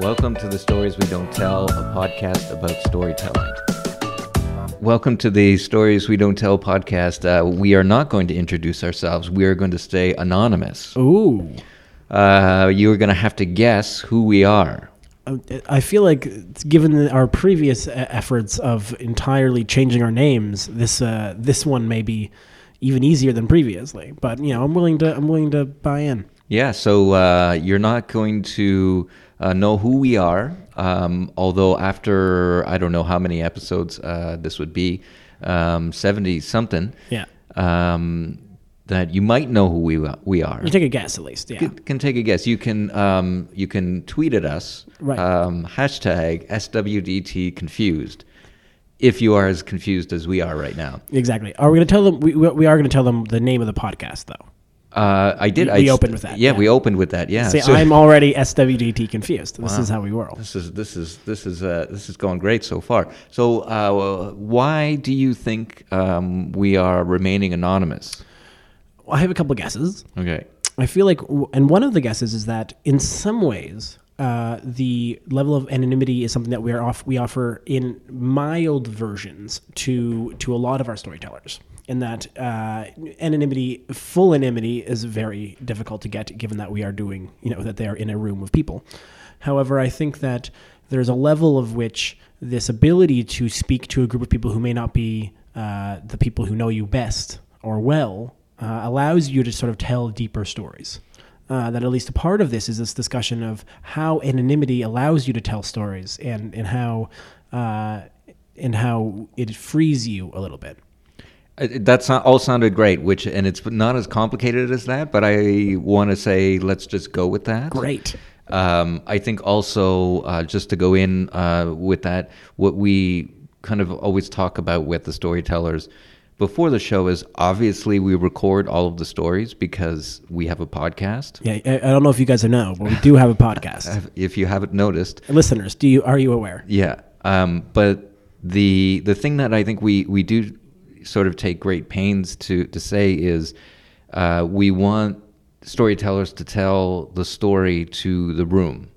Welcome to the Stories We Don't Tell, a podcast about storytelling. Welcome to the Stories We Don't Tell podcast. We are not going to introduce ourselves. We are going to stay anonymous. Ooh. You are going to have to guess who we are. I feel like, given our previous efforts of entirely changing our names, this one may be even easier than previously. But you know, I'm willing to buy in. Yeah. So you're not going to know who we are. Although after I don't know how many episodes this would be, 70 something. Yeah. That you might know who we are. You take a guess at least, yeah. Can take a guess. You can tweet at us, right. Hashtag SWDT confused, if you are as confused as we are right now. Exactly. Are we going to tell them? We are going to tell them the name of the podcast though. I did. We opened with that. Yeah, we opened with that. Yeah. See, so, I'm already SWDT confused. This is how we roll. This is going great so far. So why do you think we are remaining anonymous? I have a couple of guesses. Okay. I feel like, and one of the guesses is that in some ways, the level of anonymity is something that we offer in mild versions to a lot of our storytellers. In that full anonymity is very difficult to get, given that we are doing, you know, that they are in a room of people. However, I think that there's a level of which this ability to speak to a group of people who may not be the people who know you best or well. Allows you to sort of tell deeper stories. That at least a part of this is this discussion of how anonymity allows you to tell stories and how it frees you a little bit. That all sounded great, and it's not as complicated as that, but I want to say let's just go with that. Great. I think also, just to go in with that, what we kind of always talk about with the storytellers before the show is obviously we record all of the stories because we have a podcast. Yeah, I don't know if you guys know, but we do have a podcast. If you haven't noticed, listeners, are you aware? Yeah, but the thing that I think we do sort of take great pains to say is we want storytellers to tell the story to the room.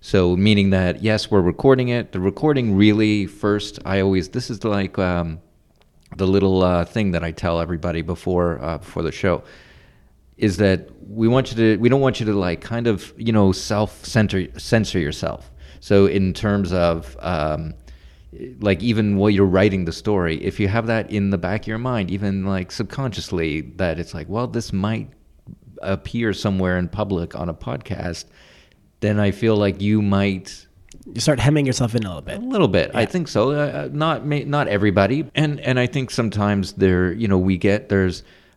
So meaning that yes, we're recording it. The recording really first. This is like. The little thing that I tell everybody before the show is that we don't want you to like kind of, you know, censor yourself. So in terms of like even while you're writing the story, if you have that in the back of your mind, even like subconsciously, that it's like, well, this might appear somewhere in public on a podcast, then I feel like you might. You start hemming yourself in a little bit. A little bit, yeah. I think so. Not everybody, and I think sometimes there's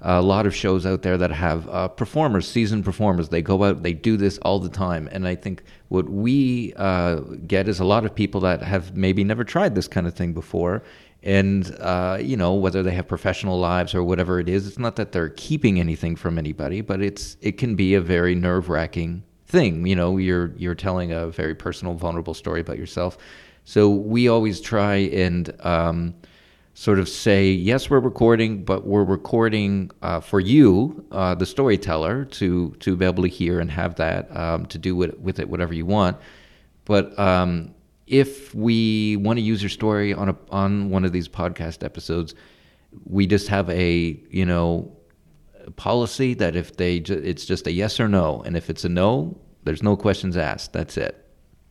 a lot of shows out there that have performers, seasoned performers. They go out, they do this all the time, and I think what we get is a lot of people that have maybe never tried this kind of thing before, and you know, whether they have professional lives or whatever it is, it's not that they're keeping anything from anybody, but it can be a very nerve-wracking thing. You know, you're telling a very personal, vulnerable story about yourself. So we always try and sort of say, yes, we're recording, but we're recording for you, the storyteller, to be able to hear and have that, to do with it whatever you want. But if we want to use your story on one of these podcast episodes, we just have a, you know, policy that if it's just a yes or no, and if it's a no, there's no questions asked. That's it.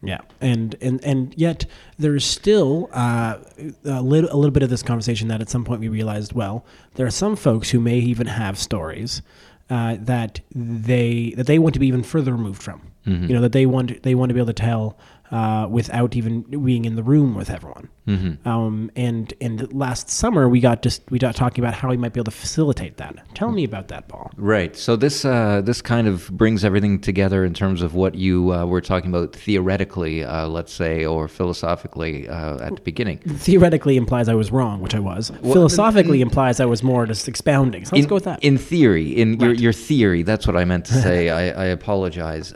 Yeah, and yet there's still a little bit of this conversation that at some point we realized, well, there are some folks who may even have stories that they want to be even further removed from. Mm-hmm. You know, that they want to be able to tell without even being in the room with everyone. Mm-hmm. And last summer we got talking about how we might be able to facilitate that. Tell me about that, Paul. Right. So this kind of brings everything together in terms of what you were talking about theoretically, let's say, or philosophically at the beginning. Theoretically implies I was wrong, which I was. Well, philosophically implies I was more just expounding. So let's go with that. In theory, your theory, that's what I meant to say. I apologize.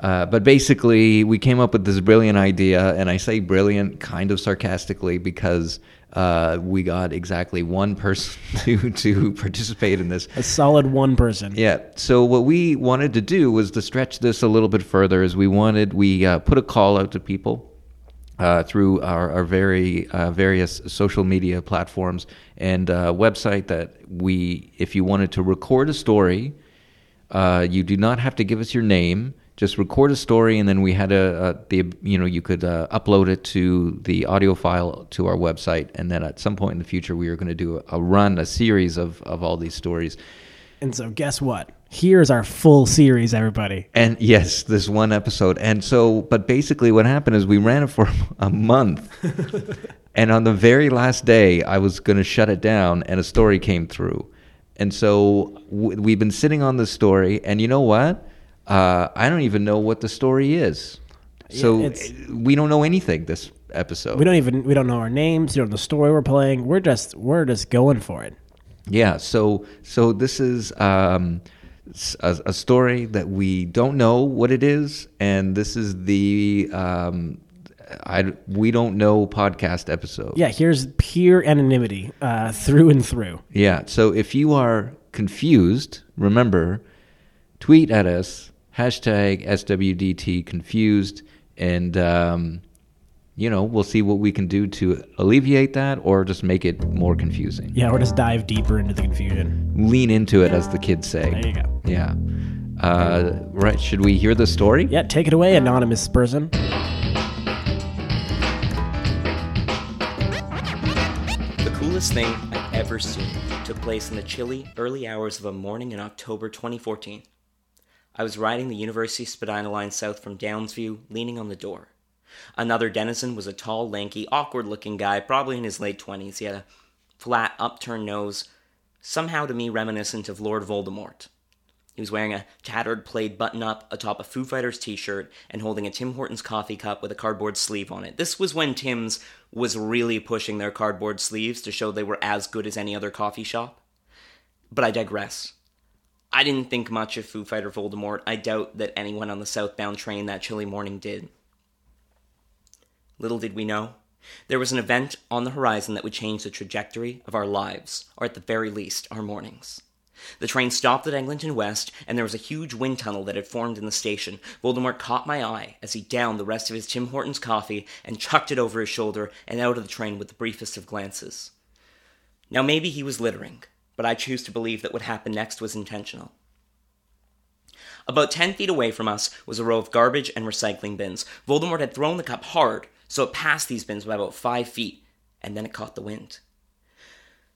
But basically, we came up with this brilliant idea, and I say brilliant kind of sarcastically because We got exactly one person to participate in this. A solid one person. Yeah. So what we wanted to do was to stretch this a little bit further. As we put a call out to people through our various social media platforms and website that if you wanted to record a story, you do not have to give us your name. Just record a story, and then we had you could upload it to the audio file to our website, and then at some point in the future, we were going to do a series of all these stories. And so guess what? Here's our full series, everybody. And yes, this one episode. And so, but basically what happened is we ran it for a month, and on the very last day, I was going to shut it down, and a story came through. And so we've been sitting on this story, and you know what? I don't even know what the story is. So we don't know anything this episode. We don't know our names. We don't know the story we're playing. We're just going for it. Yeah. So this is a story that we don't know what it is, and this is the we don't know podcast episode. Yeah. Here's pure anonymity through and through. Yeah. So if you are confused, remember, tweet at us. Hashtag SWDT confused, and we'll see what we can do to alleviate that, or just make it more confusing. Yeah, or just dive deeper into the confusion. Lean into it, as the kids say. There you go. Yeah. Right. Should we hear the story? Yeah. Take it away, anonymous person. The coolest thing I've ever seen took place in the chilly early hours of a morning in October 2014. I was riding the University Spadina line south from Downsview, leaning on the door. Another denizen was a tall, lanky, awkward-looking guy, probably in his late 20s. He had a flat, upturned nose, somehow to me reminiscent of Lord Voldemort. He was wearing a tattered plaid button-up atop a Foo Fighters t-shirt and holding a Tim Hortons coffee cup with a cardboard sleeve on it. This was when Tim's was really pushing their cardboard sleeves to show they were as good as any other coffee shop. But I digress. I didn't think much of Foo Fighter Voldemort. I doubt that anyone on the southbound train that chilly morning did. Little did we know, there was an event on the horizon that would change the trajectory of our lives, or at the very least, our mornings. The train stopped at Eglinton West, and there was a huge wind tunnel that had formed in the station. Voldemort caught my eye as he downed the rest of his Tim Hortons coffee and chucked it over his shoulder and out of the train with the briefest of glances. Now maybe he was littering, but I choose to believe that what happened next was intentional. About 10 feet away from us was a row of garbage and recycling bins. Voldemort had thrown the cup hard, so it passed these bins by about 5 feet, and then it caught the wind.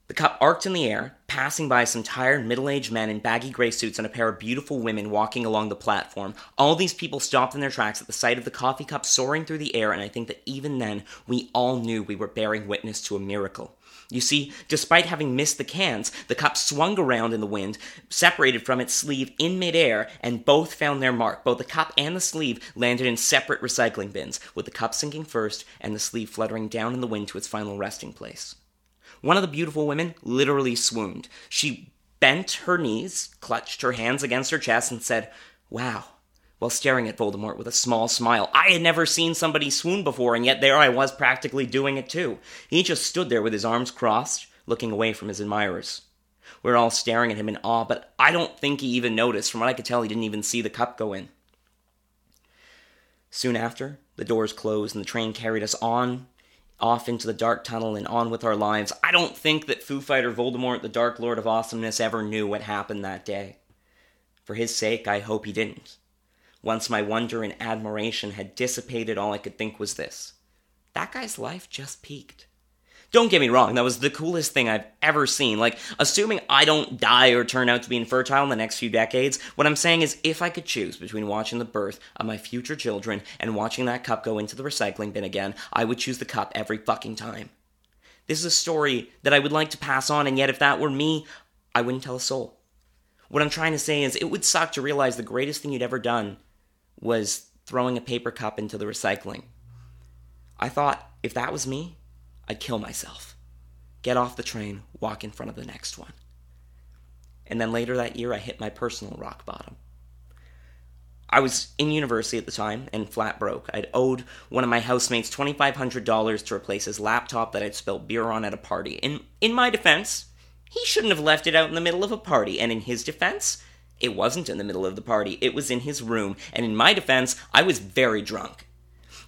The cup arced in the air, passing by some tired middle-aged men in baggy gray suits and a pair of beautiful women walking along the platform. All these people stopped in their tracks at the sight of the coffee cup soaring through the air, and I think that even then, we all knew we were bearing witness to a miracle. You see, despite having missed the cans, the cup swung around in the wind, separated from its sleeve in midair, and both found their mark. Both the cup and the sleeve landed in separate recycling bins, with the cup sinking first and the sleeve fluttering down in the wind to its final resting place. One of the beautiful women literally swooned. She bent her knees, clutched her hands against her chest, and said, "Wow," while staring at Voldemort with a small smile. I had never seen somebody swoon before, and yet there I was practically doing it too. He just stood there with his arms crossed, looking away from his admirers. We're all staring at him in awe, but I don't think he even noticed. From what I could tell, he didn't even see the cup go in. Soon after, the doors closed, and the train carried us on, off into the dark tunnel, and on with our lives. I don't think that Foo Fighter Voldemort, the Dark Lord of Awesomeness, ever knew what happened that day. For his sake, I hope he didn't. Once my wonder and admiration had dissipated, all I could think was this: that guy's life just peaked. Don't get me wrong, that was the coolest thing I've ever seen. Like, assuming I don't die or turn out to be infertile in the next few decades, what I'm saying is if I could choose between watching the birth of my future children and watching that cup go into the recycling bin again, I would choose the cup every fucking time. This is a story that I would like to pass on, and yet if that were me, I wouldn't tell a soul. What I'm trying to say is it would suck to realize the greatest thing you'd ever done was throwing a paper cup into the recycling. I thought, if that was me, I'd kill myself, get off the train, walk in front of the next one. And then later that year, I hit my personal rock bottom. I was in university at the time and flat broke. I'd owed one of my housemates $2,500 to replace his laptop that I'd spilled beer on at a party. In my defense, he shouldn't have left it out in the middle of a party. And in his defense, it wasn't in the middle of the party. It was in his room. And in my defense, I was very drunk.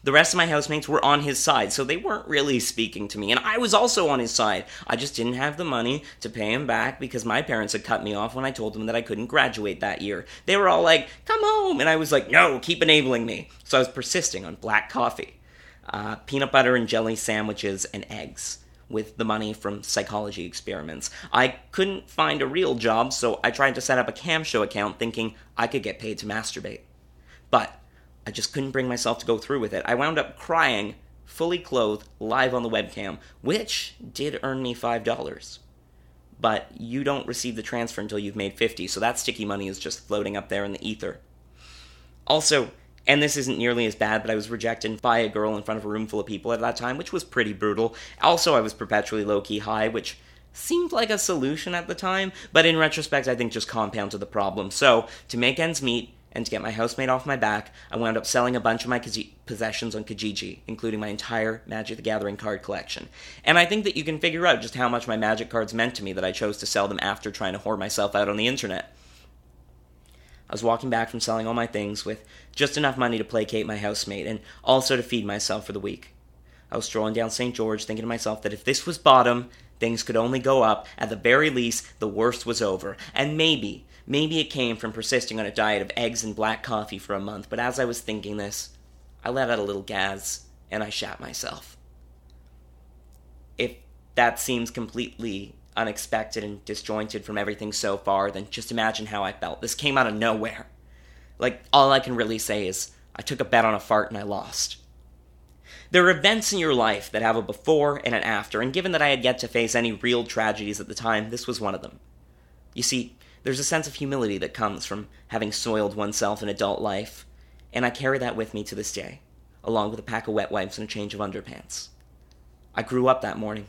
The rest of my housemates were on his side, so they weren't really speaking to me. And I was also on his side. I just didn't have the money to pay him back because my parents had cut me off when I told them that I couldn't graduate that year. They were all like, come home. And I was like, no, keep enabling me. So I was persisting on black coffee, peanut butter and jelly sandwiches, and eggs with the money from psychology experiments. I couldn't find a real job, so I tried to set up a cam show account thinking I could get paid to masturbate. But I just couldn't bring myself to go through with it. I wound up crying, fully clothed, live on the webcam, which did earn me $5. But you don't receive the transfer until you've made $50, so that sticky money is just floating up there in the ether. Also, and this isn't nearly as bad, but I was rejected by a girl in front of a room full of people at that time, which was pretty brutal. Also, I was perpetually low-key high, which seemed like a solution at the time, but in retrospect, I think just compounded the problem. So, to make ends meet, and to get my housemate off my back, I wound up selling a bunch of my possessions on Kijiji, including my entire Magic the Gathering card collection. And I think that you can figure out just how much my Magic cards meant to me that I chose to sell them after trying to whore myself out on the internet. I was walking back from selling all my things with just enough money to placate my housemate and also to feed myself for the week. I was strolling down St. George thinking to myself that if this was bottom, things could only go up. At the very least, the worst was over. And maybe it came from persisting on a diet of eggs and black coffee for a month, but as I was thinking this, I let out a little gas, and I shat myself. If that seems completely unexpected and disjointed from everything so far, then just imagine how I felt. This came out of nowhere. Like, all I can really say is, I took a bet on a fart and I lost. There are events in your life that have a before and an after, and given that I had yet to face any real tragedies at the time, this was one of them. You see, there's a sense of humility that comes from having soiled oneself in adult life, and I carry that with me to this day, along with a pack of wet wipes and a change of underpants. I grew up that morning.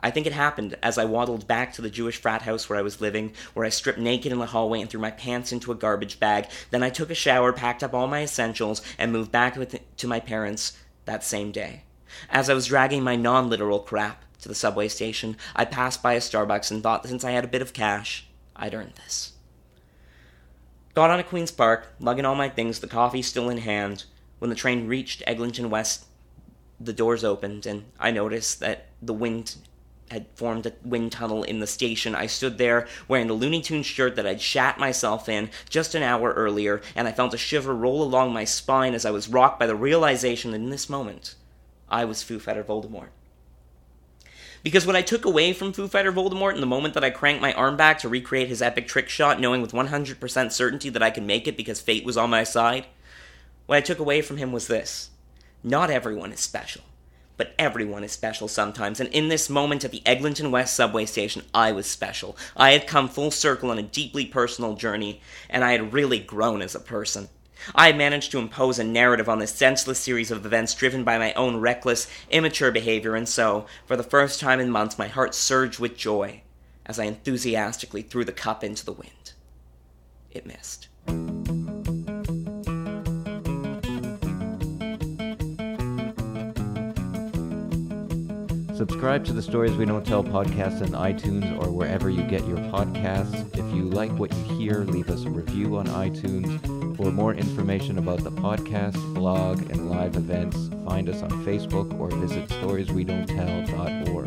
I think it happened as I waddled back to the Jewish frat house where I was living, where I stripped naked in the hallway and threw my pants into a garbage bag. Then I took a shower, packed up all my essentials, and moved back to my parents that same day. As I was dragging my non-literal crap to the subway station, I passed by a Starbucks and thought that since I had a bit of cash, I'd earned this. Got on to Queen's Park, lugging all my things, the coffee still in hand. When the train reached Eglinton West, the doors opened, and I noticed that the wind had formed a wind tunnel in the station. I stood there, wearing the Looney Tunes shirt that I'd shat myself in just an hour earlier, and I felt a shiver roll along my spine as I was rocked by the realization that in this moment, I was Foo Fighter Voldemort. Because what I took away from Foo Fighter Voldemort in the moment that I cranked my arm back to recreate his epic trick shot, knowing with 100% certainty that I could make it because fate was on my side, what I took away from him was this. Not everyone is special, but everyone is special sometimes, and in this moment at the Eglinton West subway station, I was special. I had come full circle on a deeply personal journey, and I had really grown as a person. I had managed to impose a narrative on this senseless series of events driven by my own reckless, immature behavior, and so, for the first time in months, my heart surged with joy as I enthusiastically threw the cup into the wind. It missed. Subscribe to the Stories We Don't Tell podcast on iTunes or wherever you get your podcasts. If you like what you hear, leave us a review on iTunes. For more information about the podcast, blog, and live events, find us on Facebook or visit storieswedonttell.org.